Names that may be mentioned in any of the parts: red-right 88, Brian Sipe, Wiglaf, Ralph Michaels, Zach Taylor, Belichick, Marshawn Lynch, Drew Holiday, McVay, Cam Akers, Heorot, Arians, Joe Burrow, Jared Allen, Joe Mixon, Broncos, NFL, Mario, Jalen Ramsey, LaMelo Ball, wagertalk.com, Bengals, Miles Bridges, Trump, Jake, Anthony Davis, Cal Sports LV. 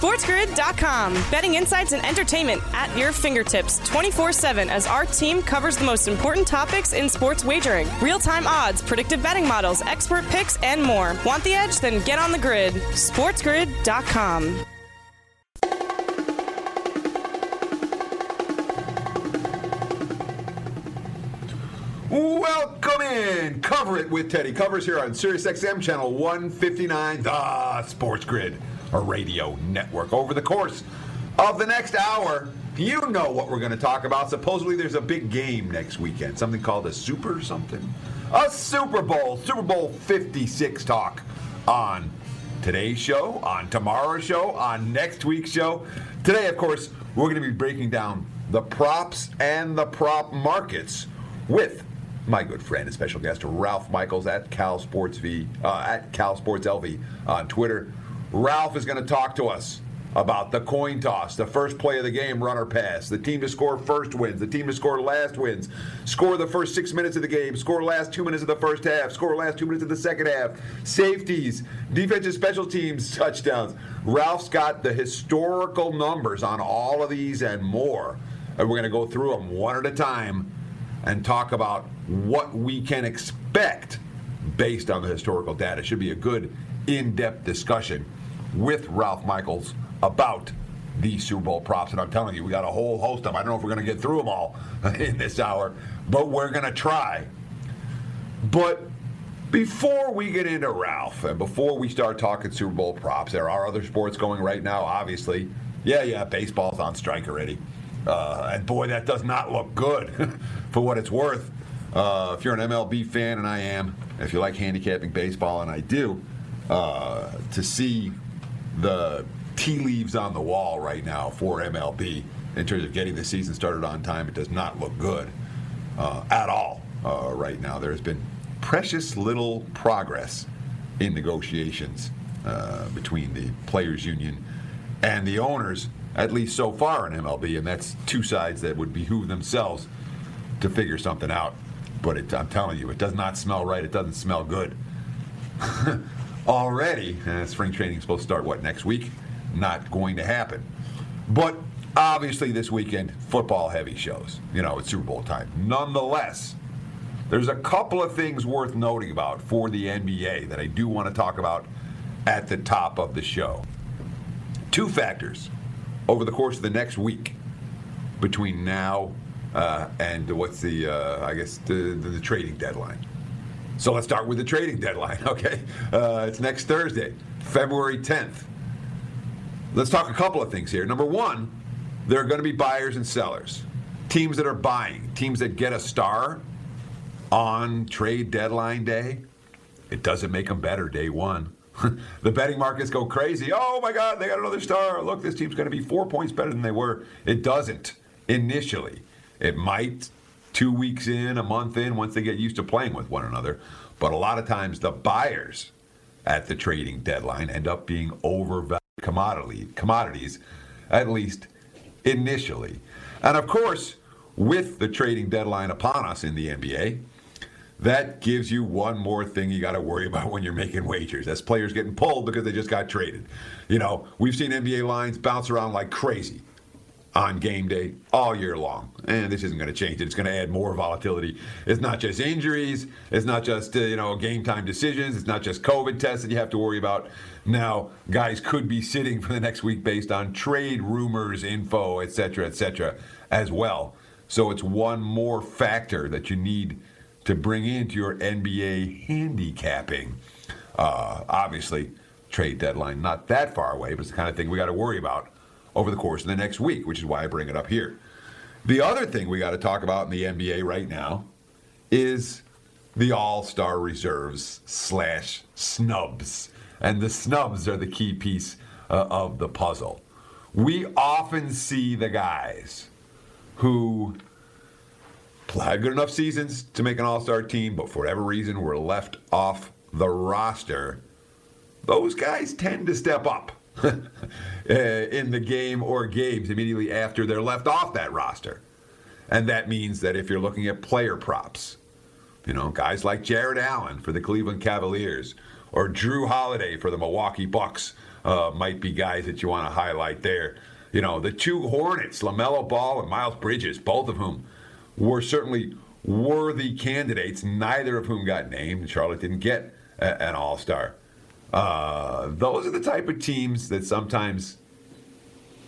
SportsGrid.com. Betting insights and entertainment at your fingertips 24/7 as our team covers the most important topics in sports wagering. Real-time odds, predictive betting models, expert picks, and more. Want the edge? Then get on the grid. SportsGrid.com. Welcome in. Cover it with Teddy Covers here on SiriusXM Channel 159, the Sports Grid, a radio network. Over the course of the next hour, you know what we're going to talk about. Supposedly there's a big game next weekend, something called a Super something. A Super Bowl, Super Bowl 56 talk on today's show, on tomorrow's show, on next week's show. Today, of course, we're going to be breaking down the props and the prop markets with my good friend and special guest, Ralph Michaels at Cal Sports LV on Twitter. Ralph is going to talk to us about the coin toss, the first play of the game, run or pass, the team to score first wins, the team to score last wins, score the first 6 minutes of the game, score last 2 minutes of the first half, score last 2 minutes of the second half, safeties, defensive special teams, touchdowns. Ralph's got the historical numbers on all of these and more, and we're going to go through them one at a time and talk about what we can expect based on the historical data. It should be a good in-depth discussion with Ralph Michaels about these Super Bowl props. And I'm telling you, we got a whole host of them. I don't know if we're going to get through them all in this hour, but we're going to try. But before we get into Ralph and before we start talking Super Bowl props, there are other sports going right now, obviously. Yeah, baseball's on strike already. And boy, that does not look good for what it's worth. If you're an MLB fan, and I am, if you like handicapping baseball, and I do, to see the tea leaves on the wall right now for MLB in terms of getting the season started on time, it does not look good at all right now. There has been precious little progress in negotiations between the players' union and the owners, at least so far in MLB, and that's two sides that would behoove themselves to figure something out. But I'm telling you, it does not smell right. It doesn't smell good. Already, spring training is supposed to start, next week? Not going to happen. But obviously this weekend, football-heavy shows. You know, it's Super Bowl time. Nonetheless, there's a couple of things worth noting about for the NBA that I do want to talk about at the top of the show. Two factors over the course of the next week between now and what's the trading deadline. So let's start with the trading deadline, okay? It's next Thursday, February 10th. Let's talk a couple of things here. Number one, there are going to be buyers and sellers. Teams that are buying, teams that get a star on trade deadline day, it doesn't make them better day one. The betting markets go crazy. Oh, my God, they got another star. Look, this team's going to be 4 points better than they were. It doesn't initially. It might 2 weeks in, a month in, once they get used to playing with one another. But a lot of times the buyers at the trading deadline end up being overvalued commodities, at least initially. And, of course, with the trading deadline upon us in the NBA, that gives you one more thing you got to worry about when you're making wagers. That's players getting pulled because they just got traded. You know, we've seen NBA lines bounce around like crazy on game day all year long. And this isn't going to change it. It's going to add more volatility. It's not just injuries. It's not just, game time decisions. It's not just COVID tests that you have to worry about. Now, guys could be sitting for the next week based on trade rumors, info, et cetera, as well. So it's one more factor that you need to bring into your NBA handicapping. Obviously, trade deadline not that far away, but it's the kind of thing we got to worry about over the course of the next week, which is why I bring it up here. The other thing we got to talk about in the NBA right now is the All-Star reserves / snubs. And the snubs are the key piece of the puzzle. We often see the guys who had good enough seasons to make an all-star team, but for whatever reason were left off the roster. Those guys tend to step up in the game or games immediately after they're left off that roster. And that means that if you're looking at player props, guys like Jared Allen for the Cleveland Cavaliers or Drew Holiday for the Milwaukee Bucks might be guys that you want to highlight there. You know, the two Hornets, LaMelo Ball and Miles Bridges, both of whom were certainly worthy candidates, neither of whom got named. Charlotte didn't get an All-Star. Those are the type of teams that sometimes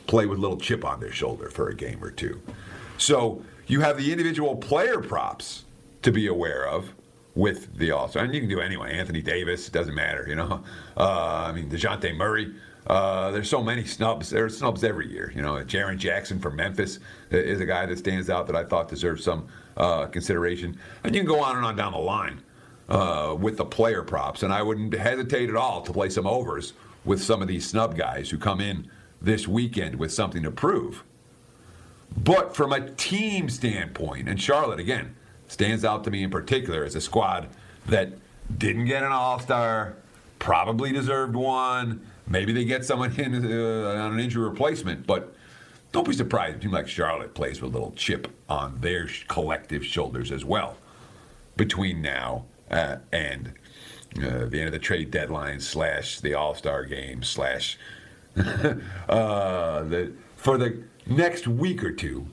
play with a little chip on their shoulder for a game or two. So you have the individual player props to be aware of with the All-Star. And you can do anyone. Anthony Davis, it doesn't matter, you know. I mean, DeJounte Murray. There's so many snubs. There are snubs every year. You know, Jaron Jackson from Memphis is a guy that stands out that I thought deserved some consideration. And you can go on and on down the line with the player props. And I wouldn't hesitate at all to play some overs with some of these snub guys who come in this weekend with something to prove. But from a team standpoint, and Charlotte, again, stands out to me in particular as a squad that didn't get an All-Star, probably deserved one. Maybe they get someone in on an injury replacement, but don't be surprised. A team like Charlotte plays with a little chip on their collective shoulders as well between now and the end of the trade deadline / the All-Star game / for the next week or two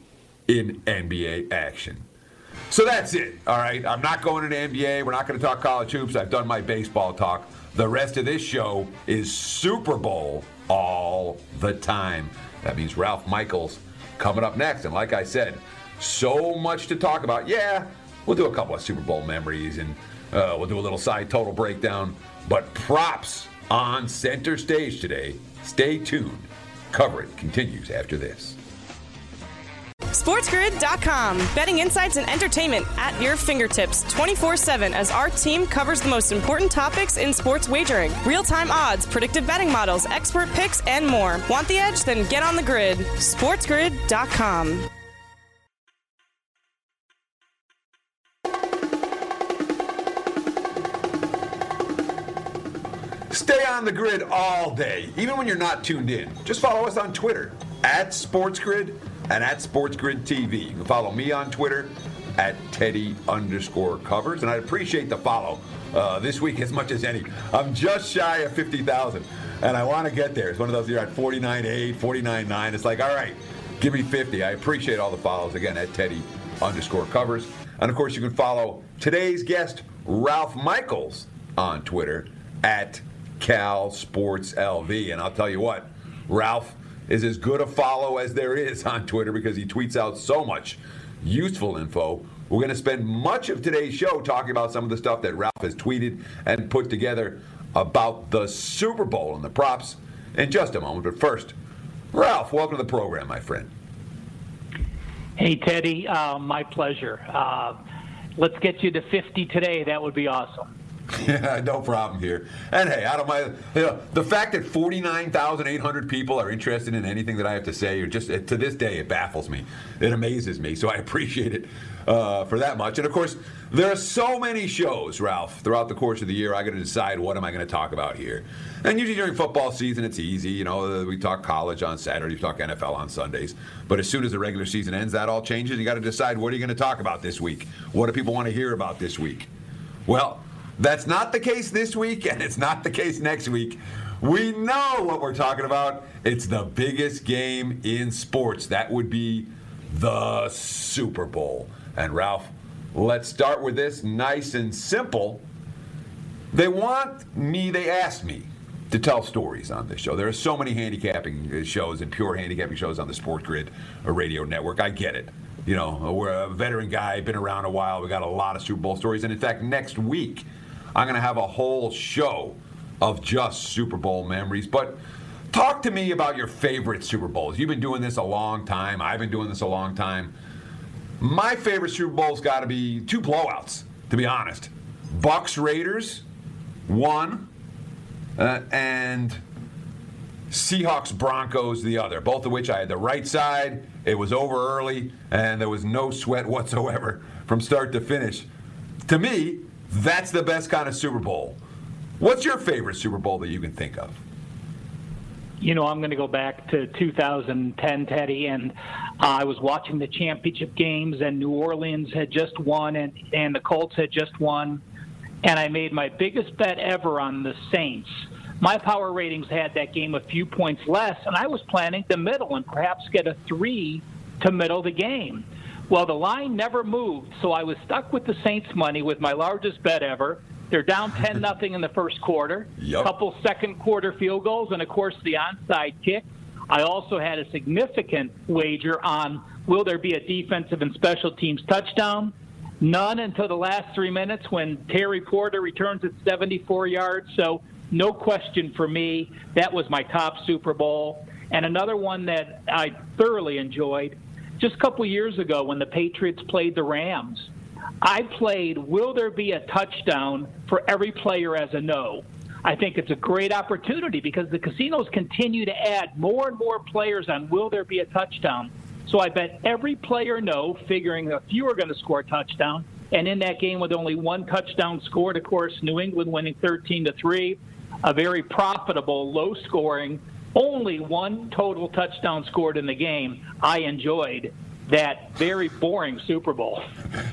in NBA action. So that's it, all right? I'm not going into NBA. We're not going to talk college hoops. I've done my baseball talk. The rest of this show is Super Bowl all the time. That means Ralph Michaels coming up next. And like I said, so much to talk about. Yeah, we'll do a couple of Super Bowl memories, and we'll do a little side total breakdown. But props on center stage today. Stay tuned. Coverage continues after this. SportsGrid.com. Betting insights and entertainment at your fingertips 24/7 as our team covers the most important topics in sports wagering. Real-time odds, predictive betting models, expert picks, and more. Want the edge? Then get on the grid. SportsGrid.com. Stay on the grid all day, even when you're not tuned in. Just follow us on Twitter @SportsGrid. And @SportsGrid TV. You can follow me on Twitter @Teddy_Covers. And I appreciate the follow this week as much as any. I'm just shy of 50,000, and I want to get there. It's one of those, you're at 49.8, 49.9. It's like, all right, give me 50. I appreciate all the follows. Again, @Teddy_Covers. And, of course, you can follow today's guest, Ralph Michaels, on Twitter @CalSportsLV. And I'll tell you what, Ralph is as good a follow as there is on Twitter because he tweets out so much useful info. We're going to spend much of today's show talking about some of the stuff that Ralph has tweeted and put together about the Super Bowl and the props in just a moment. But first, Ralph, welcome to the program, my friend. Hey, Teddy. My pleasure. Let's get you to 50 today. That would be awesome. Yeah, no problem here. And hey, out of my, the fact that 49,800 people are interested in anything that I have to say, or just to this day, it baffles me. It amazes me. So I appreciate it for that much. And of course, there are so many shows, Ralph, throughout the course of the year. I got to decide what am I going to talk about here. And usually during football season, it's easy. You know, we talk college on Saturday, we talk NFL on Sundays. But as soon as the regular season ends, that all changes. You got to decide, what are you going to talk about this week? What do people want to hear about this week? Well, that's not the case this week, and it's not the case next week. We know what we're talking about. It's the biggest game in sports. That would be the Super Bowl. And, Ralph, let's start with this nice and simple. They asked me to tell stories on this show. There are so many handicapping shows and pure handicapping shows on the Sport Grid radio network. I get it. You know, we're a veteran guy, been around a while. We got a lot of Super Bowl stories. And, in fact, next week, I'm going to have a whole show of just Super Bowl memories. But talk to me about your favorite Super Bowls. You've been doing this a long time. I've been doing this a long time. My favorite Super Bowl's got to be two blowouts, to be honest. Bucks-Raiders, one, and Seahawks-Broncos, the other. Both of which I had the right side. It was over early, and there was no sweat whatsoever from start to finish. To me, that's the best kind of Super Bowl. What's your favorite Super Bowl that you can think of? You know, I'm going to go back to 2010, Teddy, and I was watching the championship games, and New Orleans had just won, and the Colts had just won, and I made my biggest bet ever on the Saints My power ratings had that game a few points less, and I was planning the middle and perhaps get a 3 to middle the game. Well, the line never moved, so I was stuck with the Saints money with my largest bet ever. They're down 10-0 in the first quarter, a couple second-quarter field goals, and, of course, the onside kick. I also had a significant wager on will there be a defensive and special teams touchdown. None until the last 3 minutes when Terry Porter returns at 74 yards. So no question for me, that was my top Super Bowl. And another one that I thoroughly enjoyed, just a couple years ago when the Patriots played the Rams, I played will there be a touchdown for every player as a no. I think it's a great opportunity because the casinos continue to add more and more players on will there be a touchdown. So I bet every player no, figuring a few are going to score a touchdown. And in that game with only one touchdown scored, of course, New England winning 13-3, a very profitable, low-scoring, only one total touchdown scored in the game. I enjoyed that very boring Super Bowl.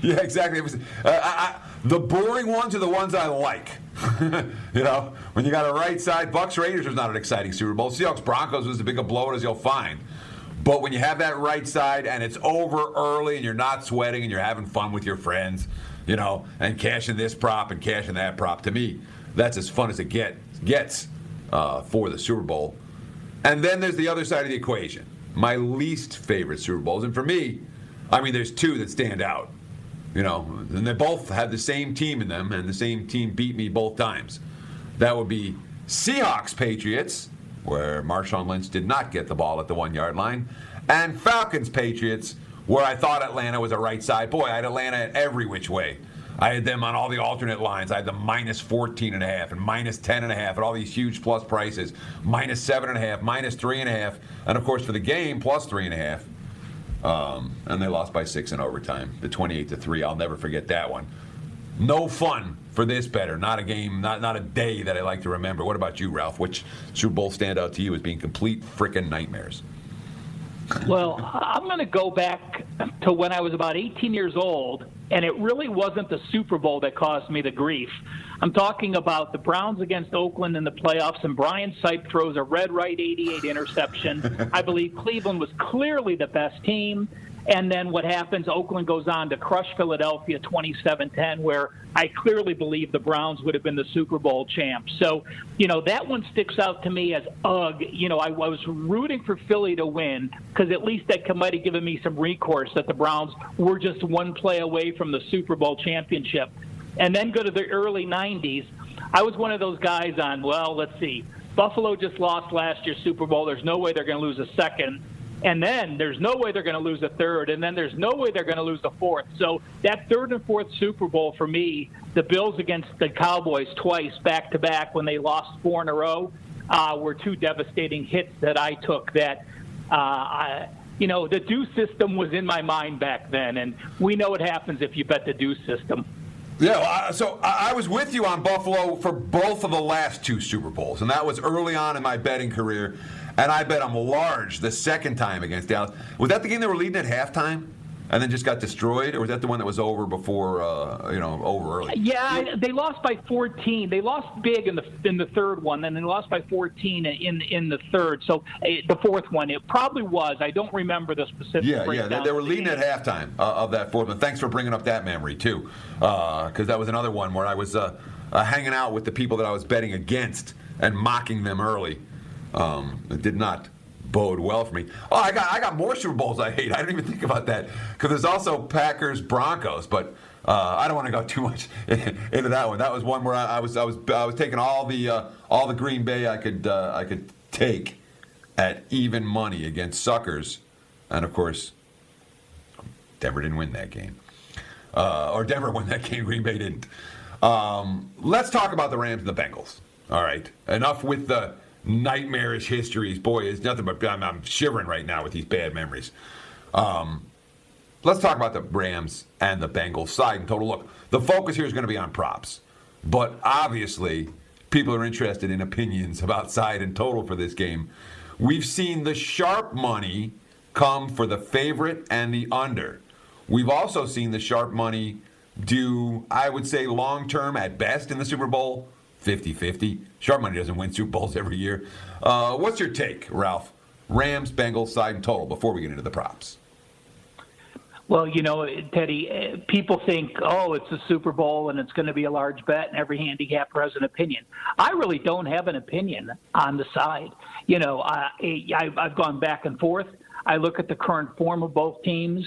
Yeah, exactly. It was, the boring ones are the ones I like. You know, when you got a right side, Bucks-Raiders was not an exciting Super Bowl. Seahawks-Broncos was as big a blowout as you'll find. But when you have that right side and it's over early and you're not sweating and you're having fun with your friends, you know, and cashing this prop and cashing that prop, to me, that's as fun as it gets for the Super Bowl. And then there's the other side of the equation. My least favorite Super Bowls. And for me, I mean, there's two that stand out. You know, and they both had the same team in them, and the same team beat me both times. That would be Seahawks-Patriots, where Marshawn Lynch did not get the ball at the 1-yard line, and Falcons-Patriots, where I thought Atlanta was a right side. Boy, I had Atlanta at every which way. I had them on all the alternate lines. I had them minus 14.5 and minus 10.5 at all these huge plus prices, minus 7.5, minus 3.5, and, of course, for the game, plus 3.5. And they lost by 6 in overtime, the 28-3. I'll never forget that one. No fun for this better. Not a game, not a day that I like to remember. What about you, Ralph? Which Super Bowl stand out to you as being complete frickin' nightmares? Well, I'm going to go back to when I was about 18 years old, and it really wasn't the Super Bowl that caused me the grief. I'm talking about the Browns against Oakland in the playoffs, and Brian Sipe throws a red-right 88 interception. I believe Cleveland was clearly the best team. And then what happens, Oakland goes on to crush Philadelphia 27-10, where I clearly believe the Browns would have been the Super Bowl champs. So, you know, that one sticks out to me as, ugh, you know, I was rooting for Philly to win because at least that might have given me some recourse that the Browns were just one play away from the Super Bowl championship. And then go to the early 90s. I was one of those guys on, well, let's see, Buffalo just lost last year's Super Bowl. There's no way they're going to lose a second. And then there's no way they're going to lose a third. And then there's no way they're going to lose a fourth. So that third and fourth Super Bowl for me, the Bills against the Cowboys twice back-to-back when they lost 4 in a row, were two devastating hits that I took that, you know, the do system was in my mind back then. And we know what happens if you bet the do system. Yeah, so I was with you on Buffalo for both of the last two Super Bowls, and that was early on in my betting career. And I bet them large the second time against Dallas. Was that the game they were leading at halftime and then just got destroyed? Or was that the one that was over before, you know, over early? Yeah, they lost by 14. They lost big in the third one, then they lost by 14 in the third. So the fourth one, it probably was. I don't remember the specific breakdown. Yeah, they were leading at halftime of that fourth one. Thanks for bringing up that memory, too, because that was another one where I was hanging out with the people that I was betting against and mocking them early. It did not bode well for me. Oh, I got more Super Bowls I hate. I didn't even think about that because there's also Packers-Broncos, but I don't want to go too much into that one. That was one where I was taking all the Green Bay I could take at even money against suckers, and of course, Denver didn't win that game, or Denver won that game. Green Bay didn't. Let's talk about the Rams and the Bengals. All right, enough with the nightmarish histories. Boy, it's nothing but I'm shivering right now with these bad memories. Let's talk about the Rams and the Bengals side in total. Look, the focus here is going to be on props, but obviously people are interested in opinions about side and total for this game. We've seen the sharp money come for the favorite and the under. We've also seen the sharp money do, I would say, long term at best in the Super Bowl, 50-50. Sharp money doesn't win Super Bowls every year. What's your take, Ralph? Rams, Bengals, side, and total before we get into the props. Well, you know, Teddy, people think, oh, it's the Super Bowl and it's going to be a large bet, and every handicapper has an opinion. I really don't have an opinion on the side. You know, I've gone back and forth. I look at the current form of both teams.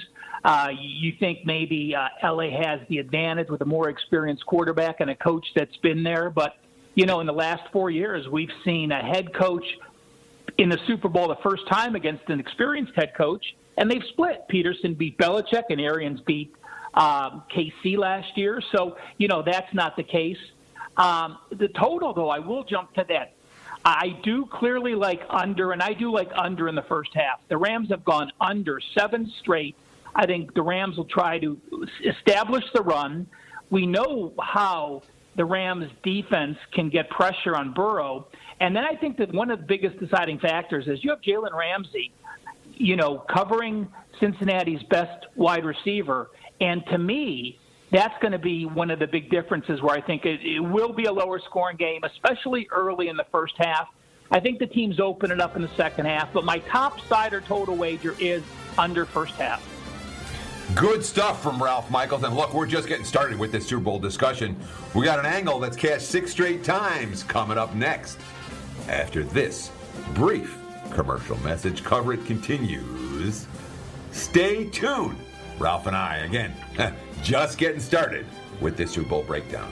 You think maybe LA has the advantage with a more experienced quarterback and a coach that's been there. But, you know, in the last 4 years, we've seen a head coach in the Super Bowl the first time against an experienced head coach, and they've split. Peterson beat Belichick, and Arians beat KC last year. So, you know, that's not the case. The total, though, I will jump to that. I do clearly like under, and I do like under in the first half. The Rams have gone under 7 straight. I think the Rams will try to establish the run. We know how the Rams' defense can get pressure on Burrow. And then I think that one of the biggest deciding factors is you have Jalen Ramsey, you know, covering Cincinnati's best wide receiver. And to me, that's going to be one of the big differences where I think it will be a lower scoring game, especially early in the first half. I think the teams open it up in the second half, but my top side or total wager is under first half. Good stuff from Ralph Michaels. And look, we're just getting started with this Super Bowl discussion. We got an angle that's cashed 6 straight times coming up next. After this brief commercial message, coverage continues. Stay tuned. Ralph and I, again, just getting started with this Super Bowl breakdown.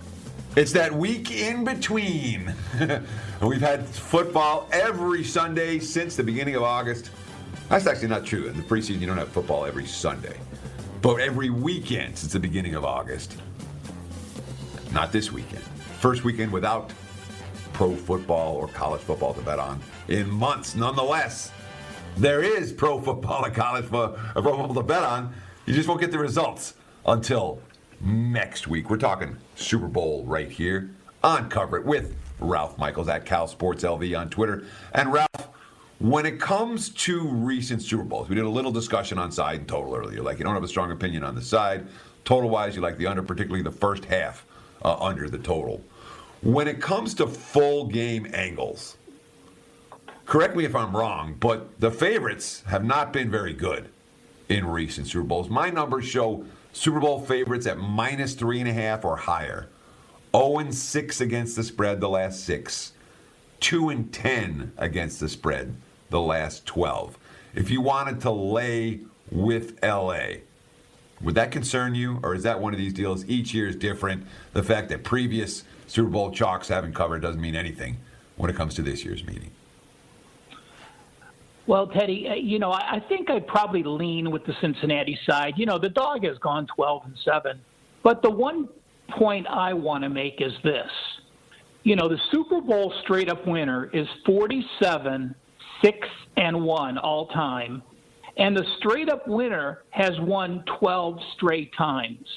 It's that week in between. We've had football every Sunday since the beginning of August. That's actually not true. In the preseason, you don't have football every Sunday. But every weekend since the beginning of August. Not this weekend. First weekend without pro football or college football to bet on in months. Nonetheless, there is pro football and college football to bet on. You just won't get the results until next week. We're talking Super Bowl right here on Cover It with Ralph Michaels at Cal Sports LV on Twitter. And Ralph, when it comes to recent Super Bowls, we did a little discussion on side and total earlier. Like, you don't have a strong opinion on the side. Total-wise, you like the under, particularly the first half under the total. When it comes to full game angles, correct me if I'm wrong, but the favorites have not been very good in recent Super Bowls. My numbers show Super Bowl favorites at minus -3.5 or higher. 0-6 against the spread the last 6. 2-10 against the spread the last 12. If you wanted to lay with LA, would that concern you? Or is that one of these deals each year is different? The fact that previous Super Bowl chalks haven't covered doesn't mean anything when it comes to this year's meeting. Well, Teddy, you know, I think I'd probably lean with the Cincinnati side. You know, the dog has gone 12-7. But the one point I want to make is this. You know, the Super Bowl straight-up winner is 47-6-1 all-time. And the straight-up winner has won 12 straight times.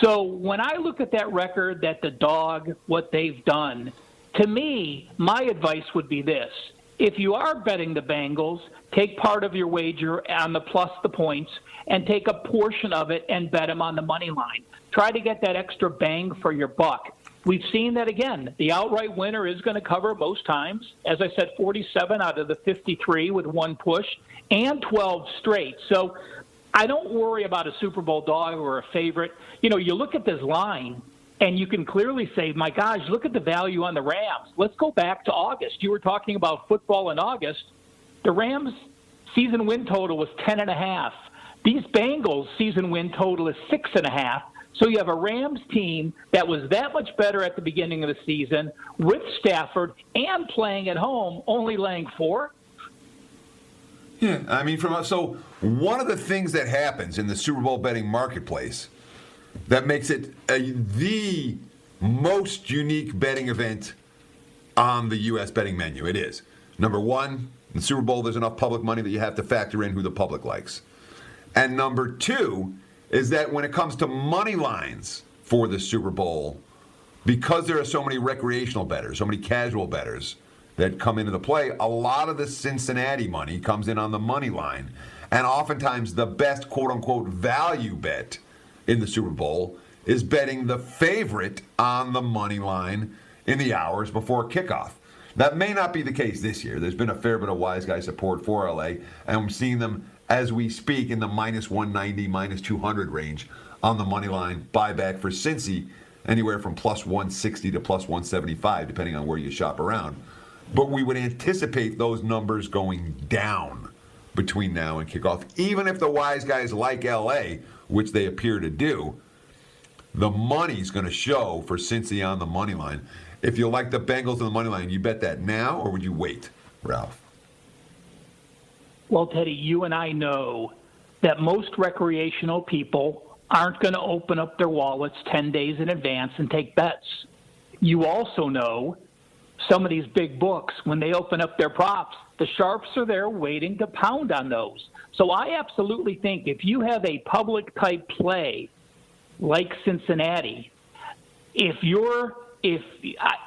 So when I look at that record, that the dog, what they've done, to me, my advice would be this. If you are betting the Bengals, take part of your wager on the plus the points and take a portion of it and bet them on the money line. Try to get that extra bang for your buck. We've seen that again. The outright winner is going to cover most times. As I said, 47 out of the 53 with one push and 12 straight. So I don't worry about a Super Bowl dog or a favorite. You know, you look at this line, and you can clearly say, my gosh, look at the value on the Rams. Let's go back to August. You were talking about football in August. The Rams' season win total was 10.5. These Bengals' season win total is 6.5. So you have a Rams team that was that much better at the beginning of the season with Stafford and playing at home, only laying 4. Yeah, I mean, so one of the things that happens in the Super Bowl betting marketplace that makes it the most unique betting event on the U.S. betting menu. It is. Number one, in the Super Bowl, there's enough public money that you have to factor in who the public likes. And number two is that when it comes to money lines for the Super Bowl, because there are so many recreational bettors, so many casual bettors that come into the play, a lot of the Cincinnati money comes in on the money line. And oftentimes the best quote-unquote value bet in the Super Bowl is betting the favorite on the money line in the hours before kickoff. That may not be the case this year. There's been a fair bit of wise guy support for LA, and I'm seeing them as we speak in the minus 190, minus 200 range on the money line. Buyback for Cincy, anywhere from plus 160 to plus 175, depending on where you shop around. But we would anticipate those numbers going down between now and kickoff. Even if the wise guys like LA, which they appear to do, the money's going to show for Cincy on the money line. If you like the Bengals on the money line, you bet that now, or would you wait, Ralph? Well, Teddy, you and I know that most recreational people aren't going to open up their wallets 10 days in advance and take bets. You also know some of these big books, when they open up their props, the sharps are there waiting to pound on those. So I absolutely think if you have a public-type play like Cincinnati, if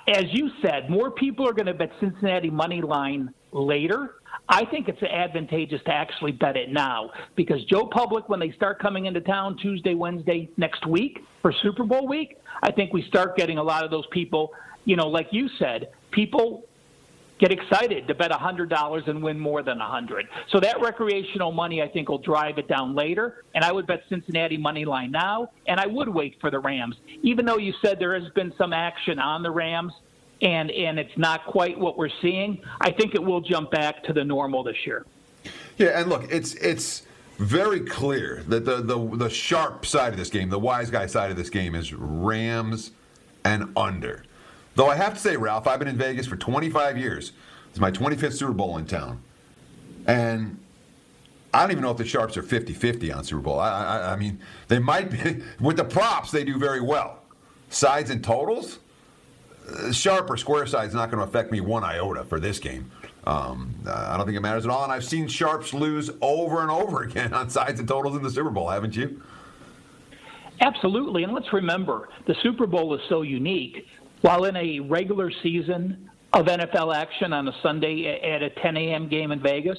as you said, more people are going to bet Cincinnati money line later, I think it's advantageous to actually bet it now, because Joe Public, when they start coming into town Tuesday, Wednesday next week for Super Bowl week, I think we start getting a lot of those people, you know, like you said, people get excited to bet $100 and win more than 100. So that recreational money, I think, will drive it down later. And I would bet Cincinnati money line now, and I would wait for the Rams. Even though you said there has been some action on the Rams, and it's not quite what we're seeing, I think it will jump back to the normal this year. Yeah, and look, it's very clear that the sharp side of this game, the wise guy side of this game, is Rams and under. Though I have to say, Ralph, I've been in Vegas for 25 years. It's my 25th Super Bowl in town. And I don't even know if the sharps are 50-50 on Super Bowl. I mean, they might be. With the props, they do very well. Sides and totals? Sharp or square side's not going to affect me one iota for this game. I don't think it matters at all. And I've seen sharps lose over and over again on sides and totals in the Super Bowl, haven't you? Absolutely. And let's remember, the Super Bowl is so unique. While in a regular season of NFL action on a Sunday at a 10 a.m. game in Vegas,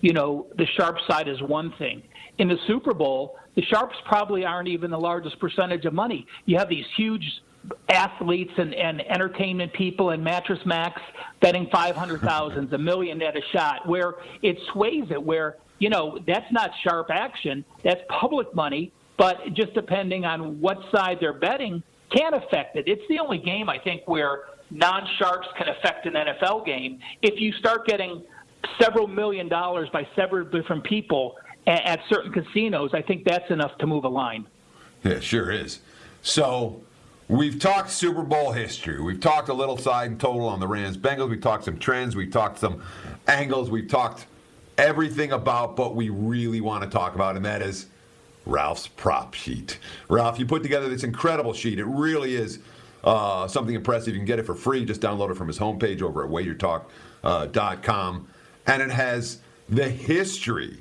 you know, the sharp side is one thing. In the Super Bowl, the sharps probably aren't even the largest percentage of money. You have these huge athletes and entertainment people and mattress max betting 500,000, $1 million at a shot, where it sways it, where, you know, that's not sharp action. That's public money, but just depending on what side they're betting can affect it. It's the only game, I think, where non-sharps can affect an NFL game. If you start getting several million dollars by several different people at certain casinos, I think that's enough to move a line. Yeah, sure is. So we've talked Super Bowl history. We've talked a little side and total on the Rams-Bengals. We've talked some trends. We've talked some angles. We've talked everything about what we really want to talk about, and that is Ralph's prop sheet. Ralph, you put together this incredible sheet. It really is something impressive. You can get it for free. Just download it from his homepage over at wagertalk.com. And it has the history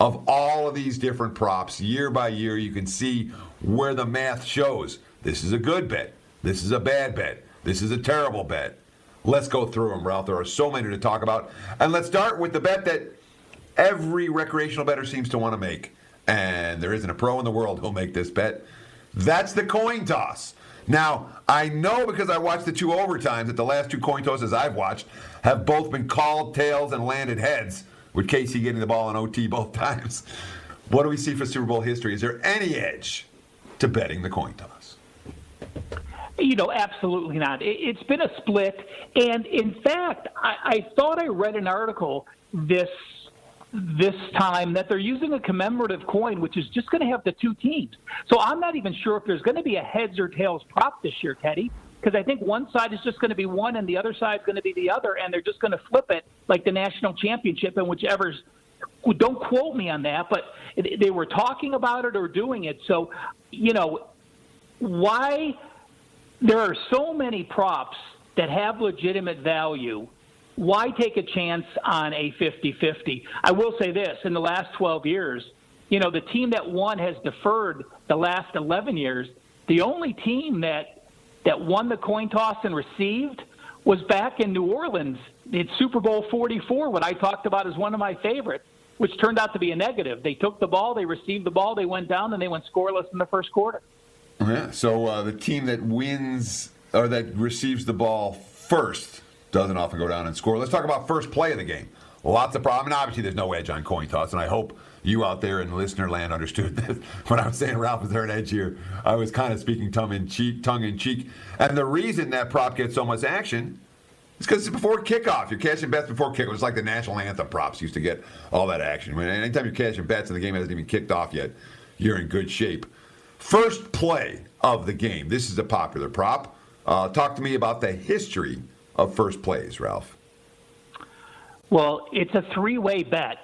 of all of these different props year by year. You can see where the math shows. This is a good bet. This is a bad bet. This is a terrible bet. Let's go through them, Ralph. There are so many to talk about. And let's start with the bet that every recreational bettor seems to want to make. And there isn't a pro in the world who'll make this bet. That's the coin toss. Now, I know because I watched the two overtimes that the last two coin tosses I've watched have both been called tails and landed heads, with Casey getting the ball in OT both times. What do we see for Super Bowl history? Is there any edge to betting the coin toss? You know, absolutely not. It's been a split. And, in fact, I thought I read an article this time that they're using a commemorative coin, which is just going to have the two teams. So I'm not even sure if there's going to be a heads or tails prop this year, Teddy, because I think one side is just going to be one and the other side is going to be the other, and they're just going to flip it like the national championship, and whichever's, don't quote me on that, but they were talking about it or doing it. So, you know, why there are so many props that have legitimate value, why take a chance on a 50-50? I will say this, in the last 12 years, you know, the team that won has deferred the last 11 years. The only team that won the coin toss and received was back in New Orleans. It's Super Bowl 44, what I talked about as one of my favorites, which turned out to be a negative. They took the ball, they received the ball, they went down, and they went scoreless in the first quarter. Yeah, so the team that wins or that receives the ball first doesn't often go down and score. Let's talk about first play of the game. Lots of problems. And obviously, there's no edge on coin toss, and I hope you out there in listener land understood that when I was saying Ralph is there an edge here, I was kind of speaking tongue in cheek. And the reason that prop gets so much action is because it's before kickoff. You're cashing bets before kickoff. It's like the national anthem props used to get all that action. I mean, anytime you're cashing bets and the game hasn't even kicked off yet, you're in good shape. First play of the game. This is a popular prop. Talk to me about the history of first plays, Ralph. Well, it's a three-way bet.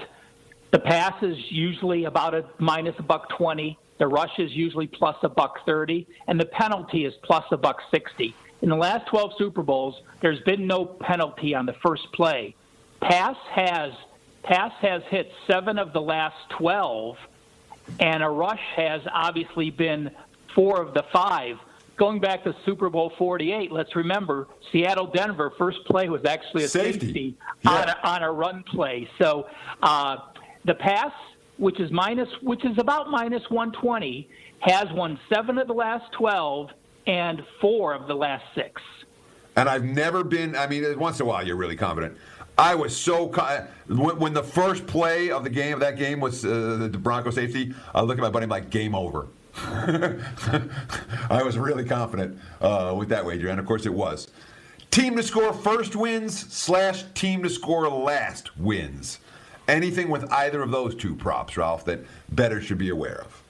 The pass is usually about a minus $1.20. The rush is usually plus $1.30, and the penalty is plus $1.60. In the last 12 Super Bowls, there's been no penalty on the first play. Pass has hit 7 of the last 12, and a rush has obviously been 4 of the 5. Going back to Super Bowl 48, let's remember Seattle-Denver, first play was actually a safety on a run play. So the pass, which is about minus 120, has won 7 of the last 12 and 4 of the last 6. And I've never been. I mean, once in a while you're really confident. I was so when the first play of the game was the Bronco safety. I look at my buddy, I'm like, game over. I was really confident with that wager, and of course it was. Team to score first wins / team to score last wins. Anything with either of those two props, Ralph, that bettors should be aware of?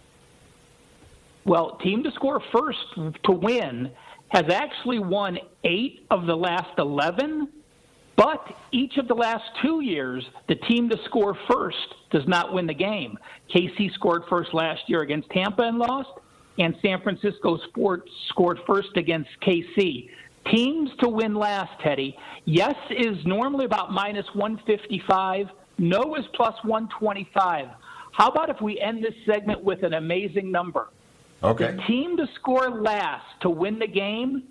Well, team to score first to win has actually won 8 of the last 11, but each of the last 2 years, the team to score first does not win the game. KC scored first last year against Tampa and lost, and San Francisco scored first against KC. Teams to win last, Teddy. Yes is normally about minus 155. No is plus 125. How about if we end this segment with an amazing number? Okay. The team to score last to win the game,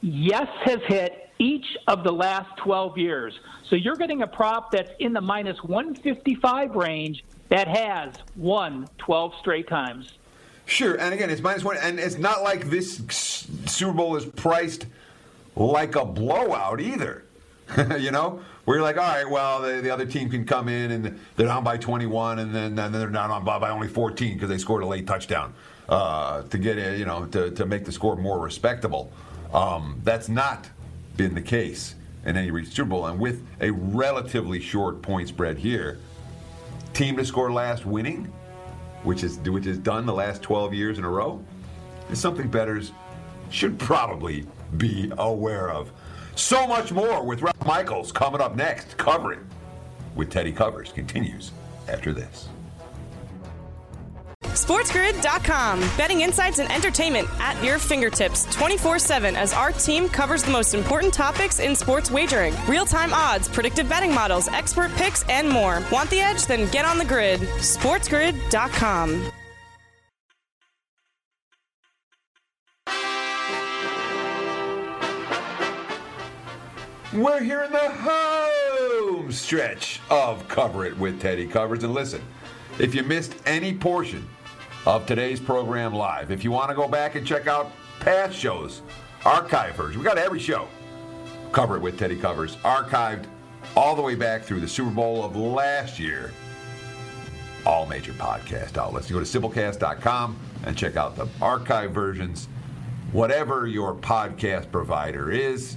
yes has hit each of the last 12 years. So you're getting a prop that's in the minus 155 range that has won 12 straight times. Sure, and again, it's minus one, and it's not like this Super Bowl is priced like a blowout either. You know, we're like, all right, well, the other team can come in and they're down by 21, and then they're down by only 14 because they scored a late touchdown to get it, you know, to make the score more respectable. That's not been the case in any recent Super Bowl, and with a relatively short point spread here, team to score last winning, which is done the last 12 years in a row, is something bettors should probably be aware of. So much more with Ralph Michaels coming up next. Cover It with Teddy Covers continues after this. SportsGrid.com. Betting insights and entertainment at your fingertips 24/7 as our team covers the most important topics in sports wagering. Real-time odds, predictive betting models, expert picks, and more. Want the edge? Then get on the grid. SportsGrid.com. We're here in the home stretch of Cover It with Teddy Covers. And listen, if you missed any portion of today's program live, if you want to go back and check out past shows, archive version. We got every show, Cover It with Teddy Covers, archived all the way back through the Super Bowl of last year. All major podcast outlets. You go to simplecast.com and check out the archive versions. Whatever your podcast provider is,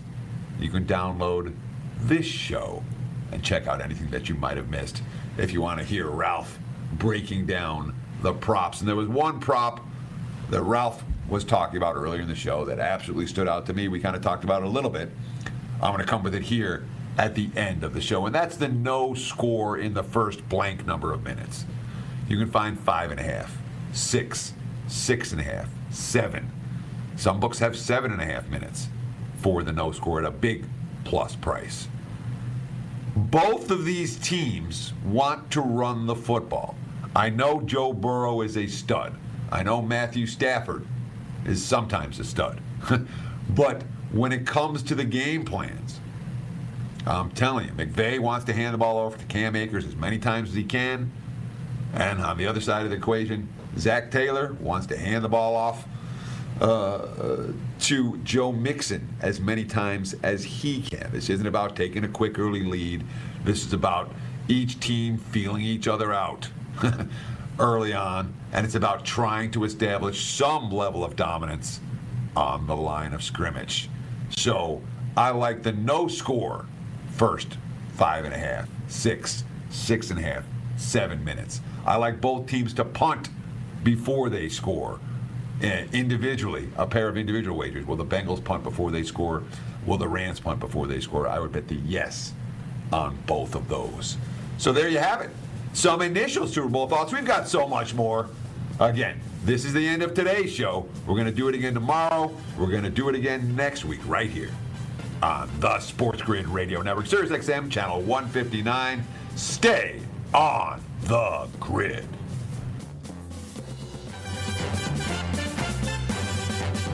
you can download this show and check out anything that you might have missed if you want to hear Ralph breaking down the props. And there was one prop that Ralph was talking about earlier in the show that absolutely stood out to me. We kind of talked about it a little bit. I'm going to come with it here at the end of the show, and that's the no score in the first blank number of minutes. You can find 5.5, 6, 6.5, 7. Some books have 7.5 minutes. for the no score at a big plus price. Both of these teams want to run the football. I know Joe Burrow is a stud. I know Matthew Stafford is sometimes a stud. But when it comes to the game plans, I'm telling you, McVay wants to hand the ball over to Cam Akers as many times as he can. And on the other side of the equation, Zach Taylor wants to hand the ball off to Joe Mixon as many times as he can. This isn't about taking a quick early lead. This is about each team feeling each other out early on. And it's about trying to establish some level of dominance on the line of scrimmage. So I like the no score first 5.5, 6, 6.5, 7 minutes. I like both teams to punt before they score. Individually, a pair of individual wagers. Will the Bengals punt before they score? Will the Rams punt before they score? I would bet the yes on both of those. So there you have it. Some initial Super Bowl thoughts. We've got so much more. Again, this is the end of today's show. We're going to do it again tomorrow. We're going to do it again next week right here on the Sports Grid Radio Network, SiriusXM Channel 159. Stay on the grid.